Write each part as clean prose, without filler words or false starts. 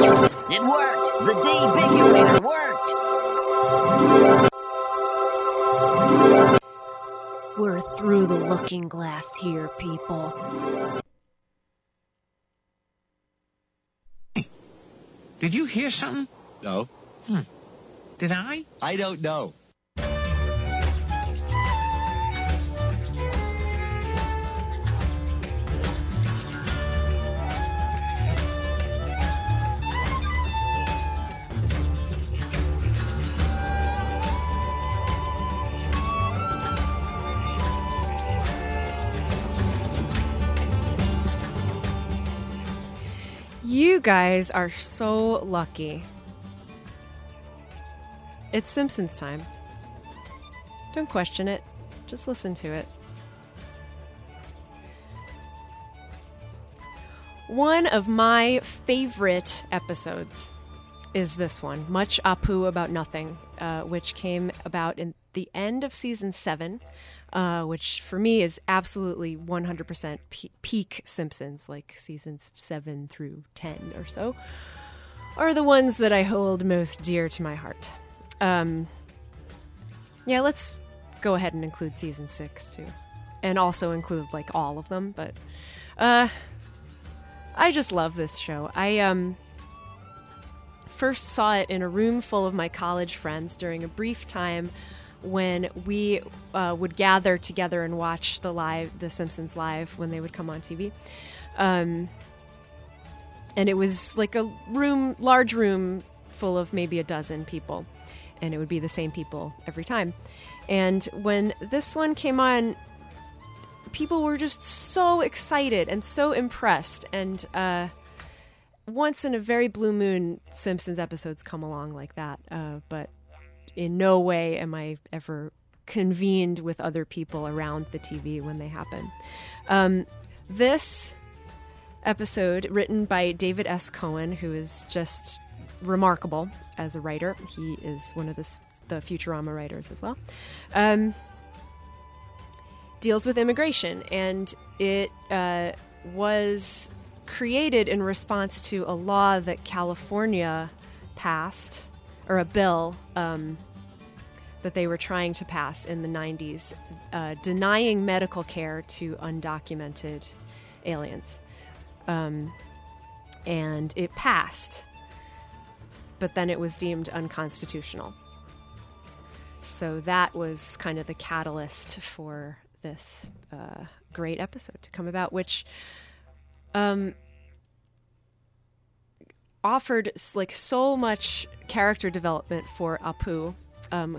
It worked! The D-Big Unit worked! We're through the looking glass here, people. Did you hear something? No. Hmm. Did I? I don't know. You guys are so lucky. It's Simpsons time. Don't question it. Just listen to it. One of my favorite episodes is this one, Much Apu About Nothing, which came about in the end of Season 7, which for me is absolutely 100% peak Simpsons, like Seasons 7 through 10 or so, are the ones that I hold most dear to my heart. Yeah, let's go ahead and include Season 6, too. And also include, like, all of them, but... I just love this show. I, first saw it in a room full of my college friends during a brief time when we would gather together and watch the Simpsons live when they would come on TV. And it was like a large room full of maybe a dozen people, and it would be the same people every time. And when this one came on, people were just so excited and so impressed, and once in a very blue moon, Simpsons episodes come along like that, but in no way am I ever convened with other people around the TV when they happen. This episode, written by David S. Cohen, who is just remarkable as a writer. He is one of the Futurama writers as well. Deals with immigration, and it was... created in response to a law that California passed, or a bill that they were trying to pass in the 90s, denying medical care to undocumented aliens. And it passed, but then it was deemed unconstitutional. So that was kind of the catalyst for this great episode to come about, which... offered like so much character development for Apu,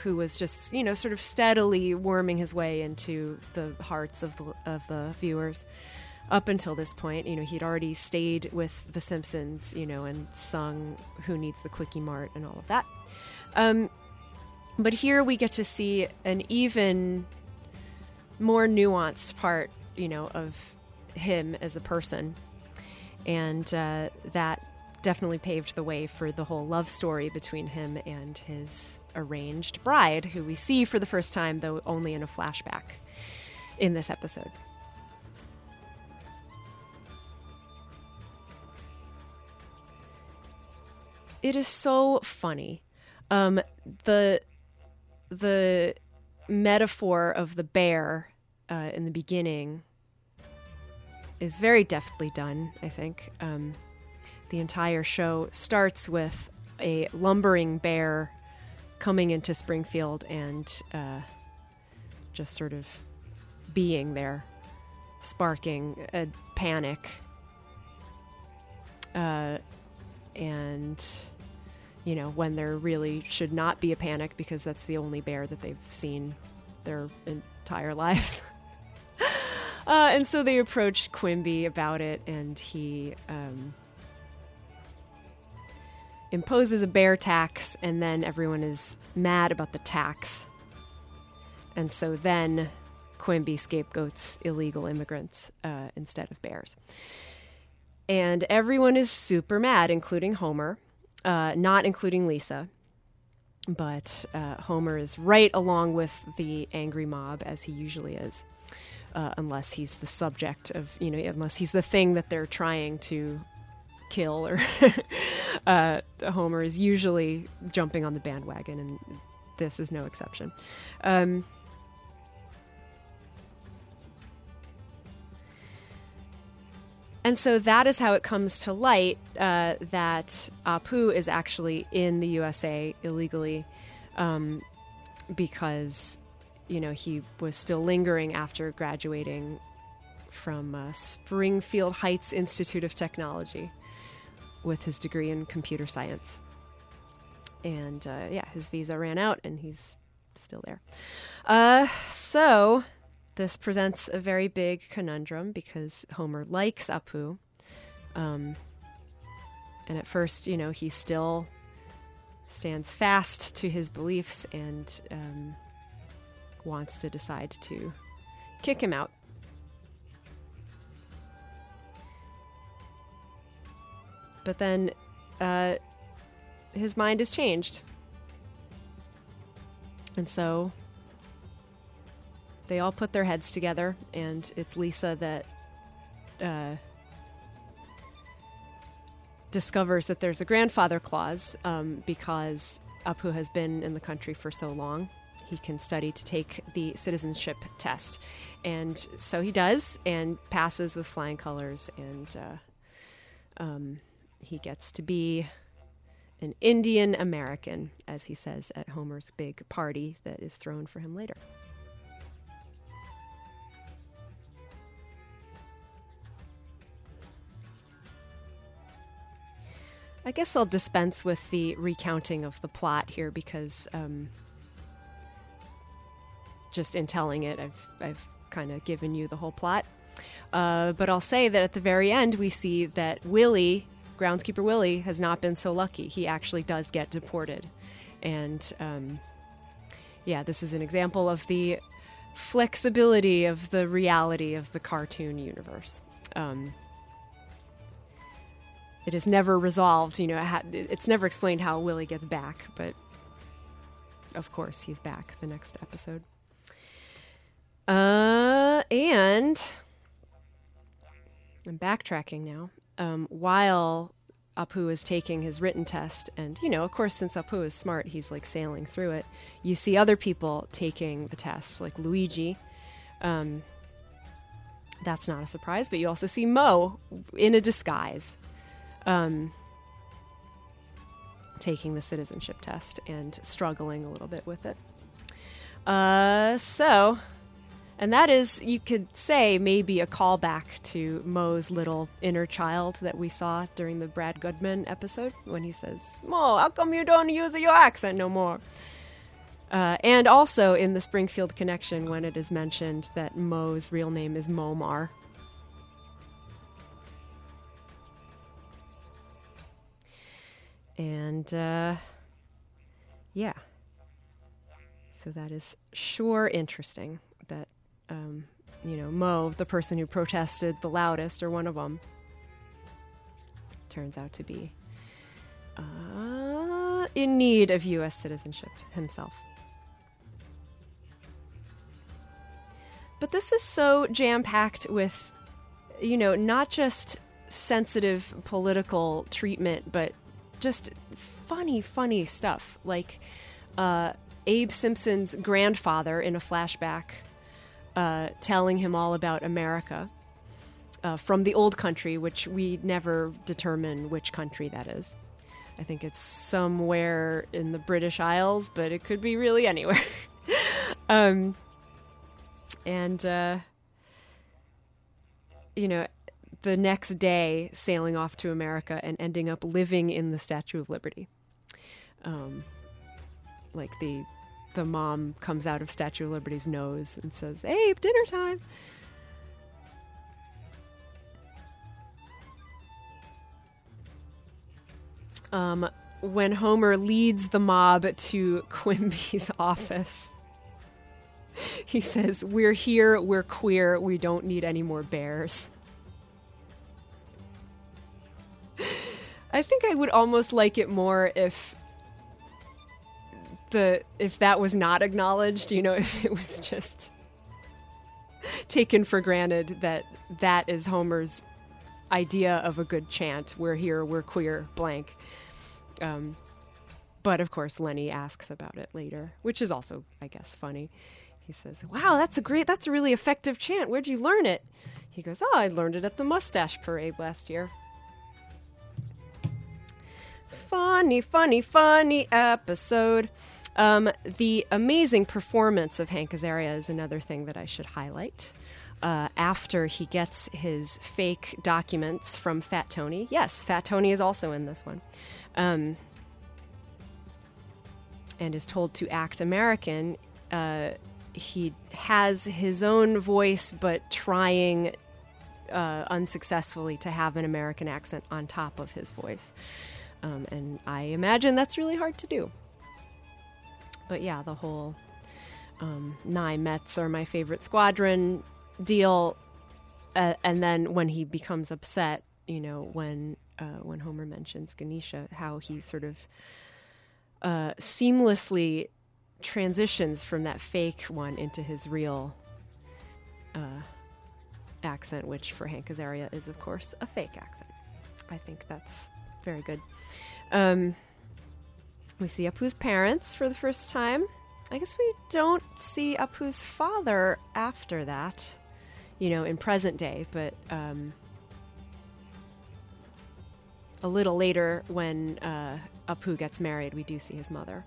who was just, you know, sort of steadily worming his way into the hearts of the viewers up until this point. You know, he'd already stayed with The Simpsons, you know, and sung Who Needs the Quickie Mart and all of that. But here we get to see an even more nuanced part, you know, of him as a person, and that definitely paved the way for the whole love story between him and his arranged bride, who we see for the first time, though only in a flashback, in this episode. It is so funny. The metaphor of the bear in the beginning is very deftly done, I think. The entire show starts with a lumbering bear coming into Springfield and just sort of being there, sparking a panic. And, you know, when there really should not be a panic, because that's the only bear that they've seen their entire lives. And so they approached Quimby about it, and he imposes a bear tax, and then everyone is mad about the tax. And so then Quimby scapegoats illegal immigrants instead of bears. And everyone is super mad, including Homer, not including Lisa. But Homer is right along with the angry mob, as he usually is. Unless he's the subject of, you know, unless he's the thing that they're trying to kill, or Homer is usually jumping on the bandwagon, and this is no exception. And so that is how it comes to light that Apu is actually in the USA illegally, because, you know, he was still lingering after graduating from Springfield Heights Institute of Technology with his degree in computer science. And yeah, his visa ran out and he's still there. So this presents a very big conundrum because Homer likes Apu. And at first, you know, he still stands fast to his beliefs and wants to decide to kick him out. But then his mind is changed. And so they all put their heads together, and it's Lisa that discovers that there's a grandfather clause, because Apu has been in the country for so long. He can study to take the citizenship test. And so he does, and passes with flying colors, and he gets to be an Indian American, as he says at Homer's big party that is thrown for him later. I guess I'll dispense with the recounting of the plot here, because just in telling it, I've kind of given you the whole plot. But I'll say that at the very end, we see that Willie, Groundskeeper Willie, has not been so lucky. He actually does get deported. And yeah, this is an example of the flexibility of the reality of the cartoon universe. It is never resolved, you know, it's never explained how Willie gets back, but of course he's back the next episode. And I'm backtracking now. While Apu is taking his written test, and, you know, of course, since Apu is smart, he's like sailing through it. You see other people taking the test, like Luigi. That's not a surprise, but you also see Mo in a disguise taking the citizenship test and struggling a little bit with it. So... And that is, you could say, maybe a callback to Moe's little inner child that we saw during the Brad Goodman episode, when he says, "Moe, how come you don't use your accent no more?" And also in the Springfield Connection, when it is mentioned that Moe's real name is Momar. And, yeah. So that is sure interesting that... you know, Mo, the person who protested the loudest, or one of them, turns out to be in need of U.S. citizenship himself. But this is so jam-packed with, you know, not just sensitive political treatment, but just funny, funny stuff. Like Abe Simpson's grandfather in a flashback telling him all about America from the old country, which we never determine which country that is. I think it's somewhere in the British Isles, but it could be really anywhere. You know, the next day sailing off to America and ending up living in the Statue of Liberty. Like the mom comes out of Statue of Liberty's nose and says, "Abe, dinner time." When Homer leads the mob to Quimby's office, he says, "We're here, we're queer, we don't need any more bears." I think I would almost like it more if that was not acknowledged, you know, if it was just taken for granted that that is Homer's idea of a good chant. We're here, we're queer, blank. But of course, Lenny asks about it later, which is also, I guess, funny. He says, wow, that's a really effective chant. Where'd you learn it? He goes, oh, I learned it at the mustache parade last year. Funny, funny, funny episode. The amazing performance of Hank Azaria is another thing that I should highlight. After he gets his fake documents from Fat Tony. Yes, Fat Tony is also in this one. And is told to act American. He has his own voice, but trying unsuccessfully to have an American accent on top of his voice. And I imagine that's really hard to do. But yeah, the whole Nye Mets are my favorite squadron deal. And then when he becomes upset, you know, when Homer mentions Ganesha, how he sort of seamlessly transitions from that fake one into his real accent, which for Hank Azaria is, of course, a fake accent. I think that's very good. We see Apu's parents for the first time. I guess we don't see Apu's father after that, you know, in present day, but a little later when Apu gets married, we do see his mother.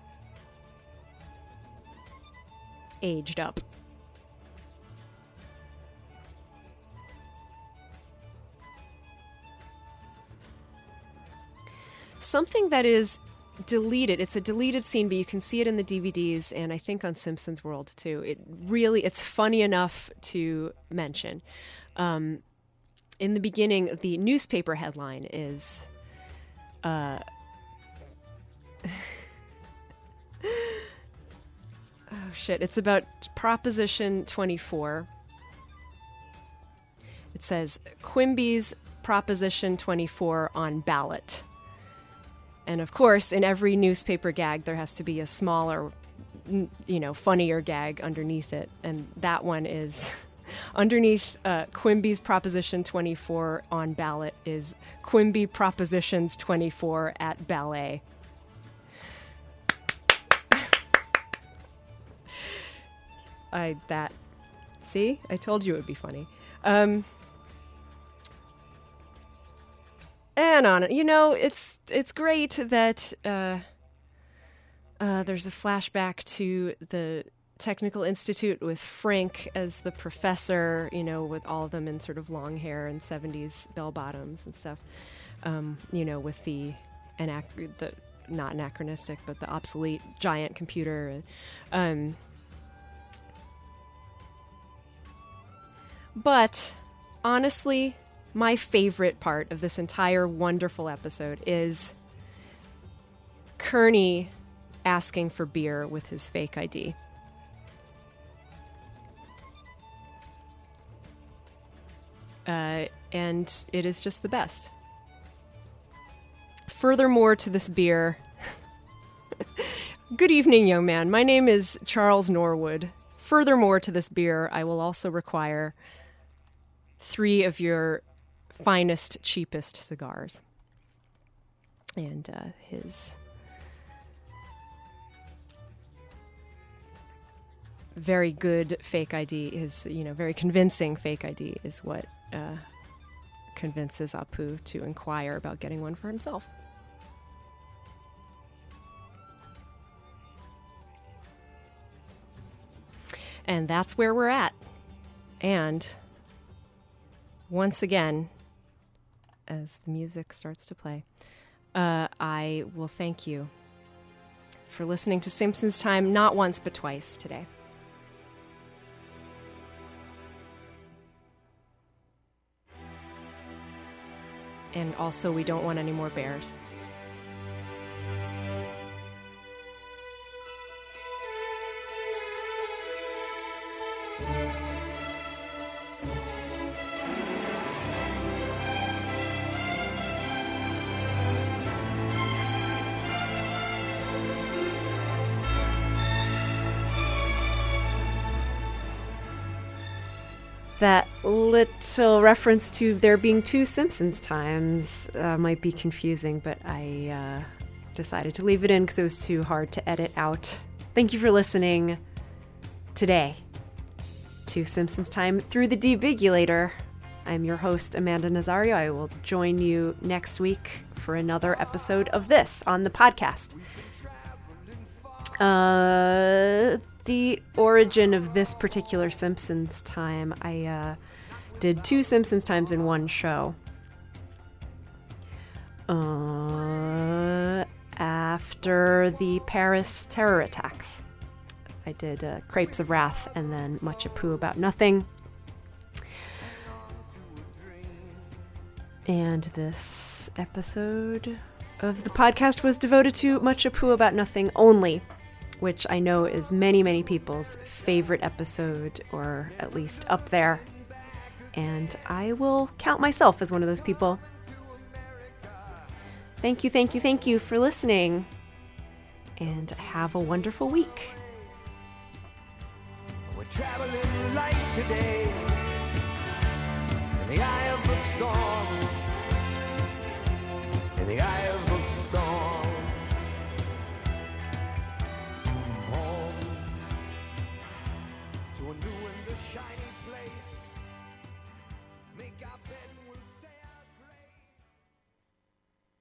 Aged up. Something that is deleted. It's a deleted scene, but you can see it in the DVDs and I think on Simpsons World too. It's funny enough to mention. In the beginning, the newspaper headline is oh shit, it's about Proposition 24. It says, Quimby's Proposition 24 on ballot. And of course, in every newspaper gag, there has to be a smaller, you know, funnier gag underneath it. And that one is, underneath Quimby's Proposition 24 on ballot is Quimby Propositions 24 at ballet. See? I told you it would be funny. And on it, you know, it's great that there's a flashback to the Technical Institute with Frank as the professor, you know, with all of them in sort of long hair and 70s bell bottoms and stuff, you know, with the not anachronistic, but the obsolete giant computer. But honestly, my favorite part of this entire wonderful episode is Kearney asking for beer with his fake ID. And it is just the best. Furthermore to this beer, good evening, young man. My name is Charles Norwood. Furthermore to this beer, I will also require 3 of your finest, cheapest cigars. And his very good fake ID, his, you know, very convincing fake ID is what convinces Apu to inquire about getting one for himself. And that's where we're at. And once again, as the music starts to play, I will thank you for listening to Simpsons Time, not once but twice today. And also, we don't want any more bears. that little reference to there being two Simpsons times might be confusing, but I decided to leave it in because it was too hard to edit out. Thank you for listening today to Simpsons Time through the Debigulator. I'm your host, Amanda Nazario. I will join you next week for another episode of this on the podcast. The origin of this particular Simpsons Time, I did two Simpsons Times in one show. After the Paris terror attacks, I did Crepes of Wrath and then Much Apu About Nothing. And this episode of the podcast was devoted to Much Apu About Nothing only, which I know is many, many people's favorite episode, or at least up there. And I will count myself as one of those people. Thank you, thank you, thank you for listening. And have a wonderful week. We're traveling light today in the eye of the storm. In the eye